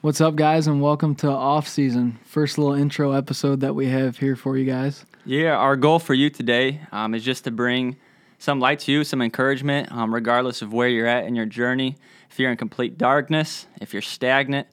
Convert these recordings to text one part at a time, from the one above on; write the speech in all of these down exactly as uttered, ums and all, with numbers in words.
What's up, guys, and welcome to Off Season. First little intro episode that we have here for you guys. Yeah, our goal for you today um, is just to bring some light to you, some encouragement, um, regardless of where you're at in your journey. If you're in complete darkness, if you're stagnant,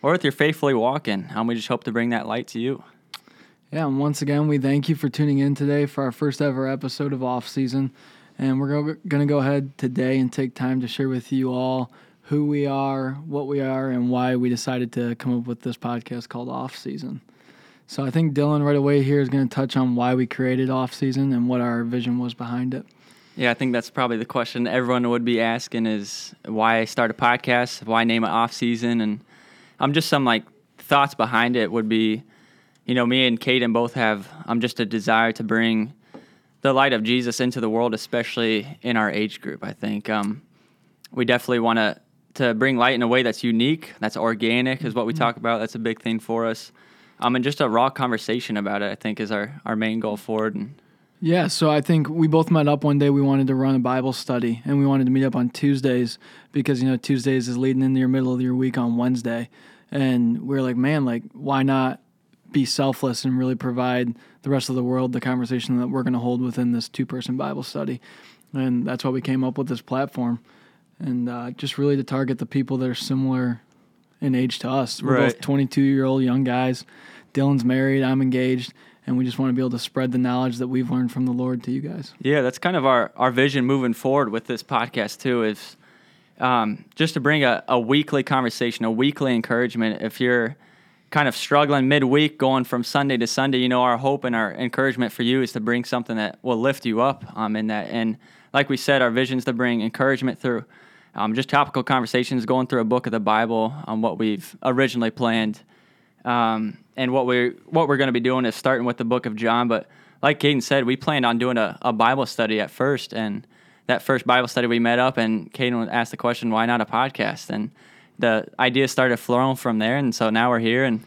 or if you're faithfully walking, um, we just hope to bring that light to you. Yeah, and once again, we thank you for tuning in today for our first ever episode of Off Season. And we're going to go ahead today and take time to share with you all who we are, what we are, and why we decided to come up with this podcast called Off Season. So I think Dylan right away here is going to touch on why we created Off Season and what our vision was behind it. Yeah, I think that's probably the question everyone would be asking is why start a podcast, why name it Off Season, and I'm um, just some like thoughts behind it would be, you know, me and Caden both have I'm um, just a desire to bring the light of Jesus into the world, especially in our age group. I think um, we definitely want to. to bring light in a way that's unique, that's organic is what we talk about. That's a big thing for us. Um, and just a raw conversation about it, I think, is our, our main goal forward. And yeah, so I think we both met up one day. We wanted to run a Bible study, and we wanted to meet up on Tuesdays because, you know, Tuesdays is leading into your middle of your week on Wednesday. And we were like, man, like, why not be selfless and really provide the rest of the world the conversation that we're going to hold within this two-person Bible study? And that's why we came up with this platform. And uh, just really to target the people that are similar in age to us. We're right. both twenty-two-year-old young guys. Dylan's married. I'm engaged. And we just want to be able to spread the knowledge that we've learned from the Lord to you guys. Yeah, that's kind of our, our vision moving forward with this podcast, too, is um, just to bring a, a weekly conversation, a weekly encouragement. If you're kind of struggling midweek, going from Sunday to Sunday, you know, our hope and our encouragement for you is to bring something that will lift you up um, in that. And like we said, our vision is to bring encouragement through Um, just topical conversations, going through a book of the Bible on um, what we've originally planned. Um, and what we're, what we're going to be doing is starting with the book of John. But like Caden said, we planned on doing a, a Bible study at first. And that first Bible study we met up, and Caden asked the question, why not a podcast? And the idea started flowing from there. And so now we're here. And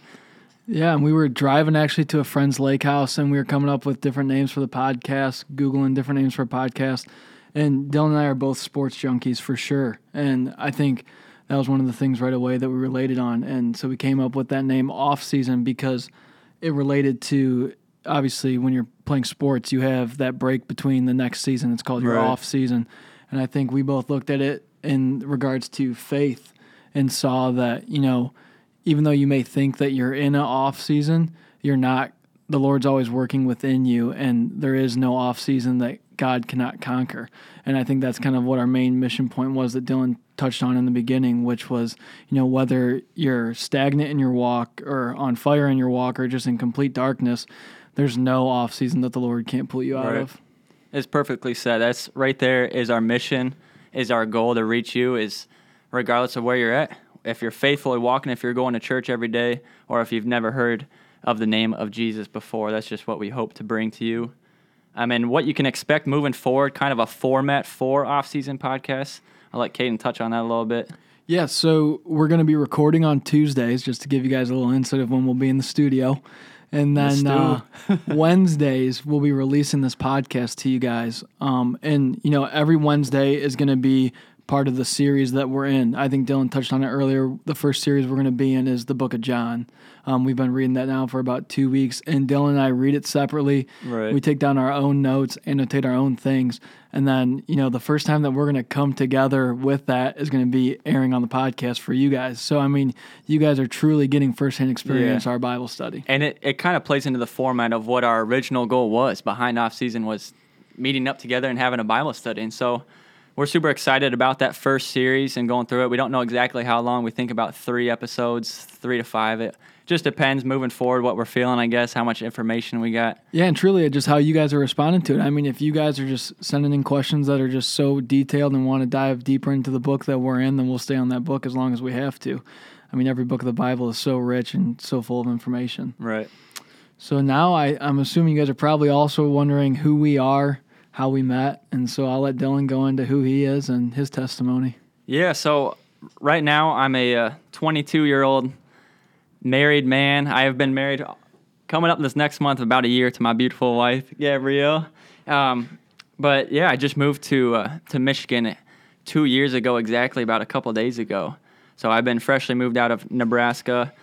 yeah, and we were driving actually to a friend's lake house, and we were coming up with different names for the podcast, Googling different names for a podcast. And Dylan and I are both sports junkies for sure. And I think that was one of the things right away that we related on. And so we came up with that name Off Season because it related to, obviously, when you're playing sports, you have that break between the next season. It's called your right. off season. And I think we both looked at it in regards to faith and saw that, you know, even though you may think that you're in an off season, you're not. The Lord's always working within you, and there is no off season that God cannot conquer. And I think that's kind of what our main mission point was that Dylan touched on in the beginning, which was, you know, whether you're stagnant in your walk or on fire in your walk or just in complete darkness, there's no off season that the Lord can't pull you out right. of. It's perfectly said. That's right there is our mission, is our goal to reach you, is regardless of where you're at, if you're faithfully walking, if you're going to church every day, or if you've never heard of the name of Jesus before. That's just what we hope to bring to you. I mean, what you can expect moving forward, kind of a format for off-season podcasts. I'll let Caden touch on that a little bit. Yeah, so we're going to be recording on Tuesdays, just to give you guys a little insight of when we'll be in the studio. And then uh, Wednesdays, we'll be releasing this podcast to you guys. Um, and, you know, every Wednesday is going to be part of the series that we're in. I think Dylan touched on it earlier. The first series we're going to be in is the book of John. Um, we've been reading that now for about two weeks, and Dylan and I read it separately. Right. We take down our own notes, annotate our own things, and then, you know, the first time that we're going to come together with that is going to be airing on the podcast for you guys. So, I mean, you guys are truly getting firsthand experience yeah. our Bible study. And it, it kind of plays into the format of what our original goal was behind Off Season was meeting up together and having a Bible study. And so we're super excited about that first series and going through it. We don't know exactly how long. We think about three episodes, three to five. It just depends moving forward what we're feeling, I guess, how much information we got. Yeah, and truly just how you guys are responding to it. I mean, if you guys are just sending in questions that are just so detailed and want to dive deeper into the book that we're in, then we'll stay on that book as long as we have to. I mean, every book of the Bible is so rich and so full of information. Right. So now I, I'm assuming you guys are probably also wondering who we are, how we met, and so I'll let Dylan go into who he is and his testimony. Yeah, so right now I'm a uh, twenty-two-year-old married man. I have been married coming up this next month about a year to my beautiful wife, Gabrielle. Um, but yeah, I just moved to uh, to Michigan two years ago exactly, about a couple days ago. So I've been freshly moved out of Nebraska.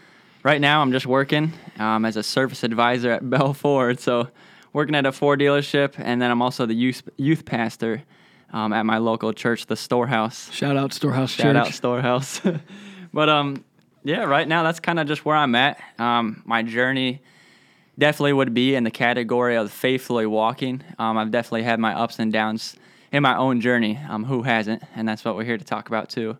Right now, I'm just working um, as a service advisor at Bell Ford. So working at a Ford dealership, and then I'm also the youth youth pastor um, at my local church, the Storehouse. Shout out Storehouse Shout Church. Shout out Storehouse. But um, yeah, right now that's kind of just where I'm at. Um, my journey definitely would be in the category of faithfully walking. Um, I've definitely had my ups and downs in my own journey. Um, who hasn't? And that's what we're here to talk about too.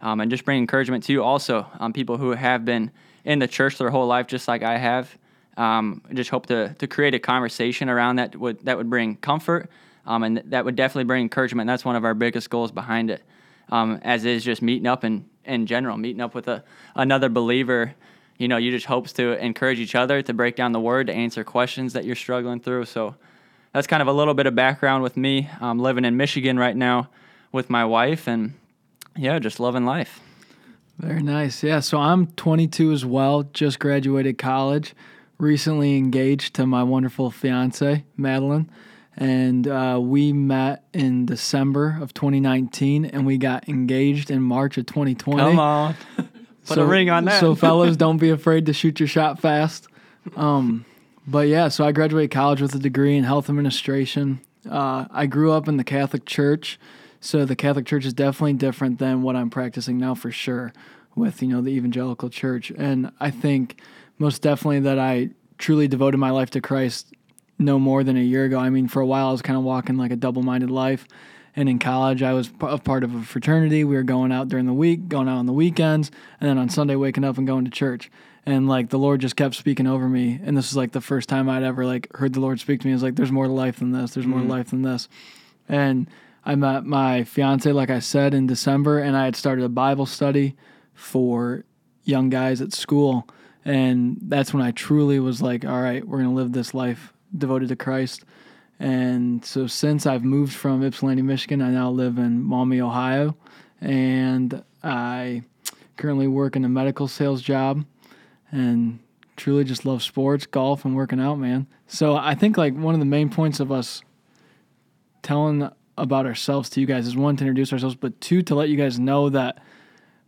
Um, and just bring encouragement to you also, um, people who have been in the church their whole life, just like I have. Um, I just hope to to create a conversation around that would that would bring comfort, um, and that would definitely bring encouragement. That's one of our biggest goals behind it, um, as is just meeting up in, in general, meeting up with a, another believer. You know, you just hopes to encourage each other, to break down the word, to answer questions that you're struggling through. So that's kind of a little bit of background with me. I'm living in Michigan right now with my wife, and yeah, just loving life. Very nice. Yeah, so I'm twenty-two as well, just graduated college, recently engaged to my wonderful fiance, Madeline, and uh, we met in December of twenty nineteen, and we got engaged in March of twenty twenty. Come on. Put so, a ring on that. So, fellas, don't be afraid to shoot your shot fast. Um, but, yeah, so I graduated college with a degree in health administration. Uh, I grew up in the Catholic Church. So the Catholic Church is definitely different than what I'm practicing now for sure with, you know, the evangelical church. And I think most definitely that I truly devoted my life to Christ no more than a year ago. I mean, for a while I was kind of walking like a double-minded life. And in college I was a part of a fraternity. We were going out during the week, going out on the weekends, and then on Sunday waking up and going to church. And like the Lord just kept speaking over me. And this is like the first time I'd ever like heard the Lord speak to me. It was like, there's more to life than this. There's more to life than this. And I met my fiance, like I said, in December, and I had started a Bible study for young guys at school. And that's when I truly was like, all right, we're going to live this life devoted to Christ. And so since I've moved from Ypsilanti, Michigan, I now live in Maumee, Ohio. And I currently work in a medical sales job and truly just love sports, golf, and working out, man. So I think like one of the main points of us telling about ourselves to you guys is one, to introduce ourselves, but two, to let you guys know that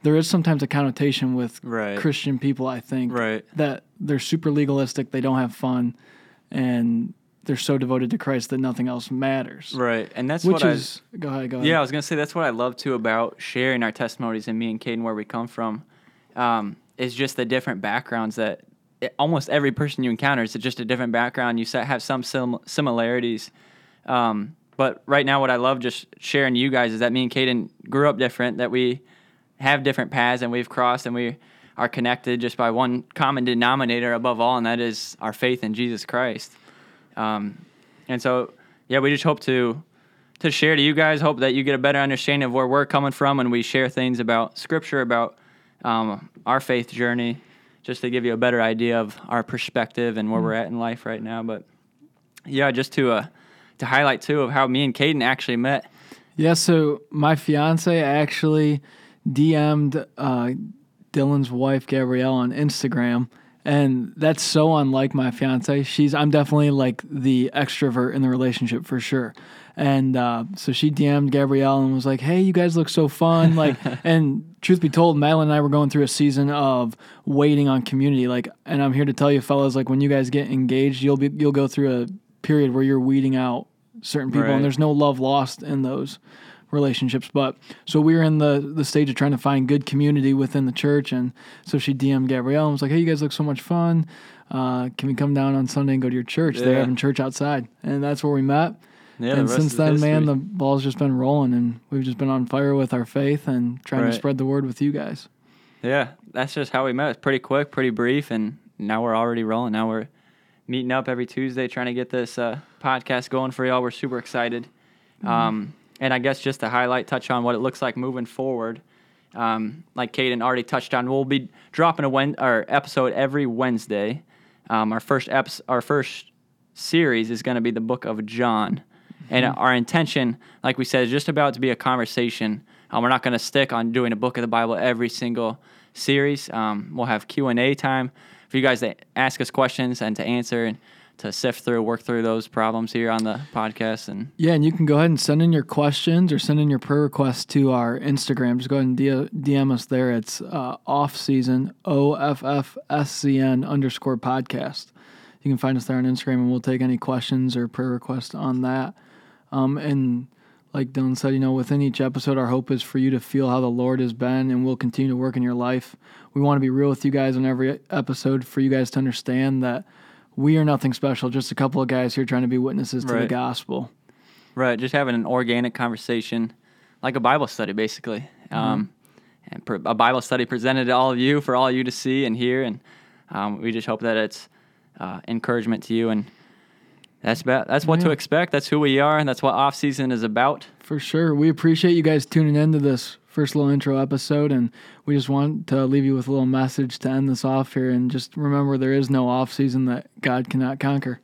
there is sometimes a connotation with right. Christian people, I think, right. that they're super legalistic, they don't have fun, and they're so devoted to Christ that nothing else matters. Right, and that's Which what is, I... Go ahead, go ahead. Yeah, I was going to say that's what I love, too, about sharing our testimonies and me and Caden where we come from, um, is just the different backgrounds that it, almost every person you encounter is just a different background. You have some sim- similarities, um... But right now what I love just sharing to you guys is that me and Caden grew up different, that we have different paths and we've crossed and we are connected just by one common denominator above all, and that is our faith in Jesus Christ. Um, and so, yeah, we just hope to to share to you guys, hope that you get a better understanding of where we're coming from and we share things about Scripture, about um, our faith journey, just to give you a better idea of our perspective and where mm-hmm. we're at in life right now. But, yeah, just to... Uh, to highlight, too, of how me and Caden actually met. Yeah, so my fiance actually D M'd uh, Dylan's wife, Gabrielle, on Instagram, and that's so unlike my fiance. She's I'm definitely, like, the extrovert in the relationship for sure. And uh, so she D M'd Gabrielle and was like, hey, you guys look so fun. Like, and truth be told, Madeline and I were going through a season of waiting on community. Like, and I'm here to tell you, fellas, like, when you guys get engaged, you'll be you'll go through a period where you're weeding out certain people right. and there's no love lost in those relationships. But so we were in the the stage of trying to find good community within the church, and so she D M'd Gabrielle and was like, hey, you guys look so much fun, uh can we come down on Sunday and go to your church? Yeah. They're having church outside, and that's where we met. Yeah, and since then, history. Man, the ball's just been rolling, and we've just been on fire with our faith and trying right. to spread the word with you guys. Yeah, that's just how we met. It's pretty quick, pretty brief, and now we're already rolling. Now we're meeting up every Tuesday, trying to get this uh, podcast going for y'all. We're super excited. Mm-hmm. Um, and I guess just to highlight, touch on what it looks like moving forward, um, like Caden already touched on, we'll be dropping a wen- our episode every Wednesday. Um, our first eps- our first series is going to be the book of John. Mm-hmm. And our intention, like we said, is just about to be a conversation. Um, we're not going to stick on doing a book of the Bible every single series. Um, we'll have Q and A time for you guys to ask us questions and to answer and to sift through, work through those problems here on the podcast. And yeah, and you can go ahead and send in your questions or send in your prayer requests to our Instagram. Just go ahead and D M us there. It's uh, offseason, O F F S C N underscore podcast. You can find us there on Instagram, and we'll take any questions or prayer requests on that. Um, and like Dylan said, you know, within each episode, our hope is for you to feel how the Lord has been and will continue to work in your life. We want to be real with you guys on every episode for you guys to understand that we are nothing special, just a couple of guys here trying to be witnesses to right. the gospel. Right, just having an organic conversation, like a Bible study, basically. Mm-hmm. Um, and pre- a Bible study presented to all of you, for all you to see and hear, and um, we just hope that it's uh, encouragement to you, and that's about, that's what yeah. to expect. That's who we are, and that's what off-season is about. For sure. We appreciate you guys tuning into this first little intro episode, and we just want to leave you with a little message to end this off here, and just remember there is no off-season that God cannot conquer.